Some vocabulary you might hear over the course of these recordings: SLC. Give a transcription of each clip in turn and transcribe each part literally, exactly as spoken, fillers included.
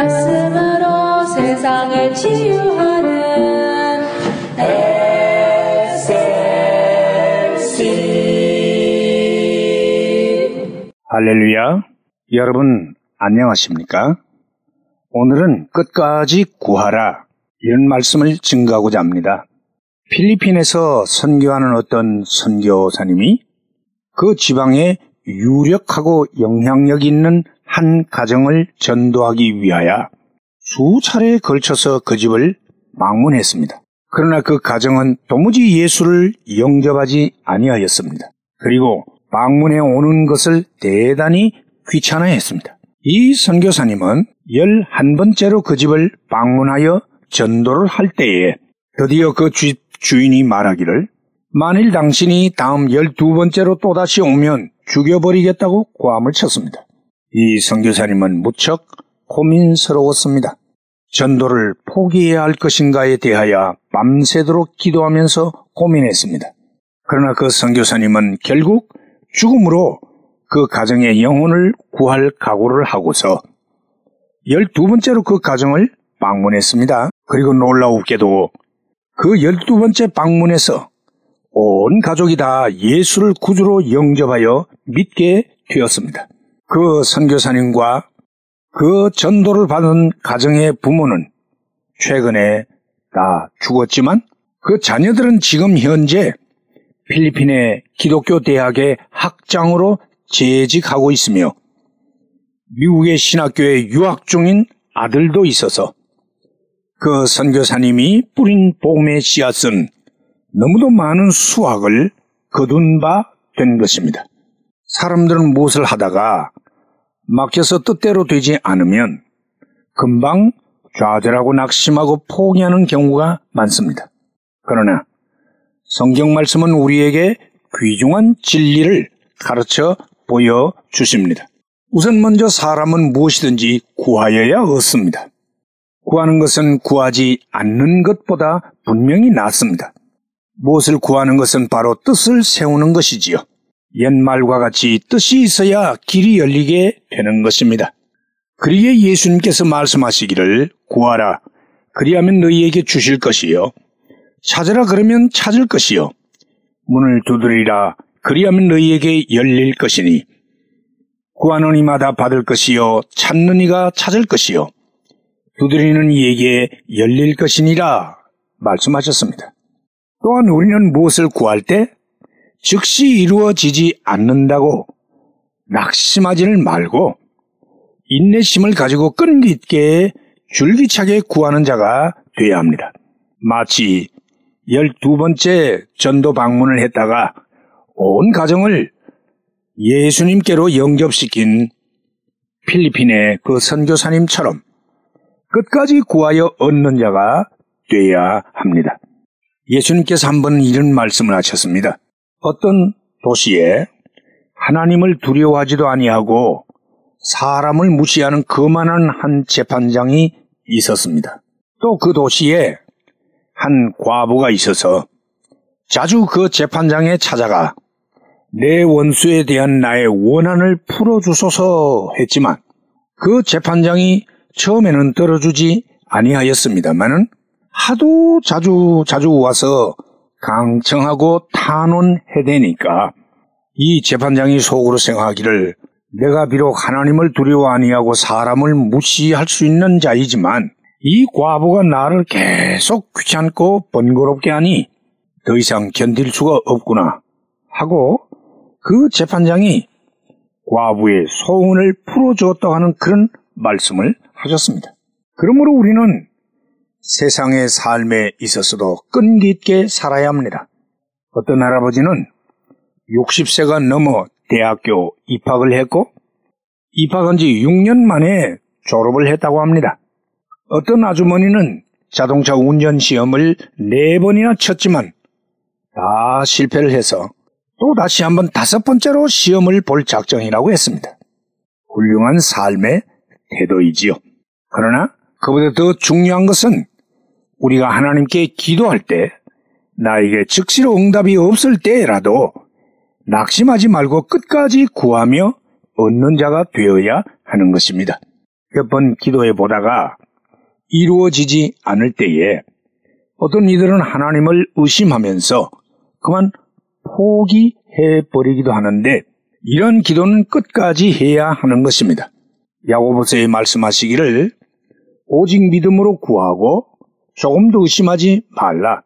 말씀으로 세상을 치유하는 에스엘씨. 할렐루야, 여러분 안녕하십니까? 오늘은 끝까지 구하라, 이런 말씀을 증거하고자 합니다. 필리핀에서 선교하는 어떤 선교사님이 그 지방에 유력하고 영향력 있는 한 가정을 전도하기 위하여 수차례에 걸쳐서 그 집을 방문했습니다. 그러나 그 가정은 도무지 예수를 영접하지 아니하였습니다. 그리고 방문해 오는 것을 대단히 귀찮아했습니다. 이 선교사님은 열한 번째로 그 집을 방문하여 전도를 할 때에 드디어 그 집 주인이 말하기를, 만일 당신이 다음 열두 번째로 또다시 오면 죽여버리겠다고 고함을 쳤습니다. 이 선교사님은 무척 고민스러웠습니다. 전도를 포기해야 할 것인가에 대하여 밤새도록 기도하면서 고민했습니다. 그러나 그 선교사님은 결국 죽음으로 그 가정의 영혼을 구할 각오를 하고서 열두 번째로 그 가정을 방문했습니다. 그리고 놀랍게도 그 열두 번째 방문에서 온 가족이 다 예수를 구주로 영접하여 믿게 되었습니다. 그 선교사님과 그 전도를 받은 가정의 부모는 최근에 다 죽었지만 그 자녀들은 지금 현재 필리핀의 기독교 대학의 학장으로 재직하고 있으며 미국의 신학교에 유학 중인 아들도 있어서 그 선교사님이 뿌린 복음의 씨앗은 너무도 많은 수확을 거둔 바 된 것입니다. 사람들은 무엇을 하다가 막혀서 뜻대로 되지 않으면 금방 좌절하고 낙심하고 포기하는 경우가 많습니다. 그러나 성경 말씀은 우리에게 귀중한 진리를 가르쳐 보여주십니다. 우선 먼저 사람은 무엇이든지 구하여야 얻습니다. 구하는 것은 구하지 않는 것보다 분명히 낫습니다. 무엇을 구하는 것은 바로 뜻을 세우는 것이지요. 옛말과 같이 뜻이 있어야 길이 열리게 되는 것입니다. 그리에 예수님께서 말씀하시기를, 구하라 그리하면 너희에게 주실 것이요, 찾으라 그러면 찾을 것이요, 문을 두드리라 그리하면 너희에게 열릴 것이니, 구하는 이마다 받을 것이요, 찾는 이가 찾을 것이요, 두드리는 이에게 열릴 것이니라 말씀하셨습니다. 또한 우리는 무엇을 구할 때 즉시 이루어지지 않는다고 낙심하지를 말고 인내심을 가지고 끈기 있게 줄기차게 구하는 자가 되어야 합니다. 마치 열두 번째 전도 방문을 했다가 온 가정을 예수님께로 영접시킨 필리핀의 그 선교사님처럼 끝까지 구하여 얻는 자가 되어야 합니다. 예수님께서 한번 이런 말씀을 하셨습니다. 어떤 도시에 하나님을 두려워하지도 아니하고 사람을 무시하는 거만한 한 재판장이 있었습니다. 또 그 도시에 한 과부가 있어서 자주 그 재판장에 찾아가 내 원수에 대한 나의 원한을 풀어주소서 했지만 그 재판장이 처음에는 들어주지 아니하였습니다만은 하도 자주 자주 와서 강청하고 탄원해대니까 이 재판장이 속으로 생각하기를, 내가 비록 하나님을 두려워 아니하고 사람을 무시할 수 있는 자이지만 이 과부가 나를 계속 귀찮고 번거롭게 하니 더 이상 견딜 수가 없구나 하고 그 재판장이 과부의 소원을 풀어주었다고 하는 그런 말씀을 하셨습니다. 그러므로 우리는 세상의 삶에 있어서도 끈기 있게 살아야 합니다. 어떤 할아버지는 육십 세가 넘어 대학교 입학을 했고 입학한 지 육 년 만에 졸업을 했다고 합니다. 어떤 아주머니는 자동차 운전시험을 네 번이나 쳤지만 다 실패를 해서 또 다시 한번 다섯 번째로 시험을 볼 작정이라고 했습니다. 훌륭한 삶의 태도이지요. 그러나 그보다 더 중요한 것은 우리가 하나님께 기도할 때 나에게 즉시로 응답이 없을 때라도 낙심하지 말고 끝까지 구하며 얻는 자가 되어야 하는 것입니다. 몇 번 기도해 보다가 이루어지지 않을 때에 어떤 이들은 하나님을 의심하면서 그만 포기해 버리기도 하는데, 이런 기도는 끝까지 해야 하는 것입니다. 야고보서에 말씀하시기를 오직 믿음으로 구하고 조금도 의심하지 말라.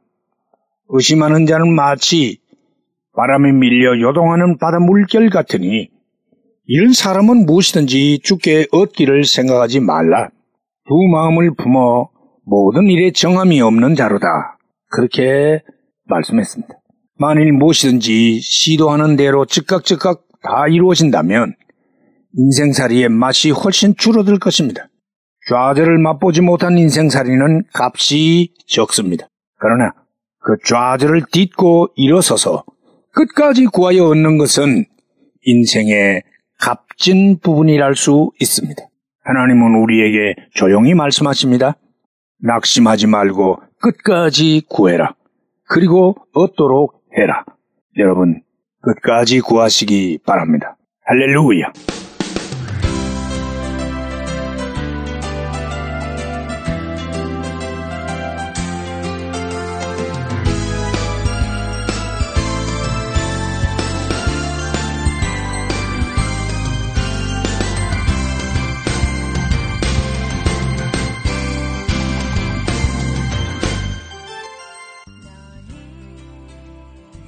의심하는 자는 마치 바람에 밀려 요동하는 바다 물결 같으니 이런 사람은 무엇이든지 주께 얻기를 생각하지 말라. 두 마음을 품어 모든 일에 정함이 없는 자로다. 그렇게 말씀했습니다. 만일 무엇이든지 시도하는 대로 즉각 즉각 다 이루어진다면 인생살이의 맛이 훨씬 줄어들 것입니다. 좌절을 맛보지 못한 인생살이는 값이 적습니다. 그러나 그 좌절을 딛고 일어서서 끝까지 구하여 얻는 것은 인생의 값진 부분이랄 수 있습니다. 하나님은 우리에게 조용히 말씀하십니다. 낙심하지 말고 끝까지 구해라. 그리고 얻도록 해라. 여러분, 끝까지 구하시기 바랍니다. 할렐루야!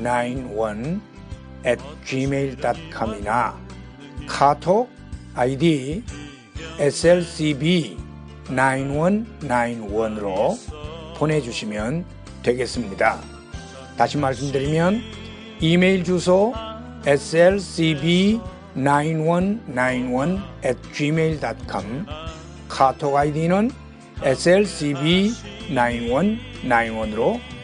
나인일구일일앳 지메일 닷컴이나 카톡 아이디 에스엘씨비 나인일구일로 보내주시면 되겠습니다. 다시 말씀드리면 이메일 주소 에스엘씨비 나인일구일 앳 지메일 닷컴, 카톡 아이디는 에스엘씨비 나인일구일로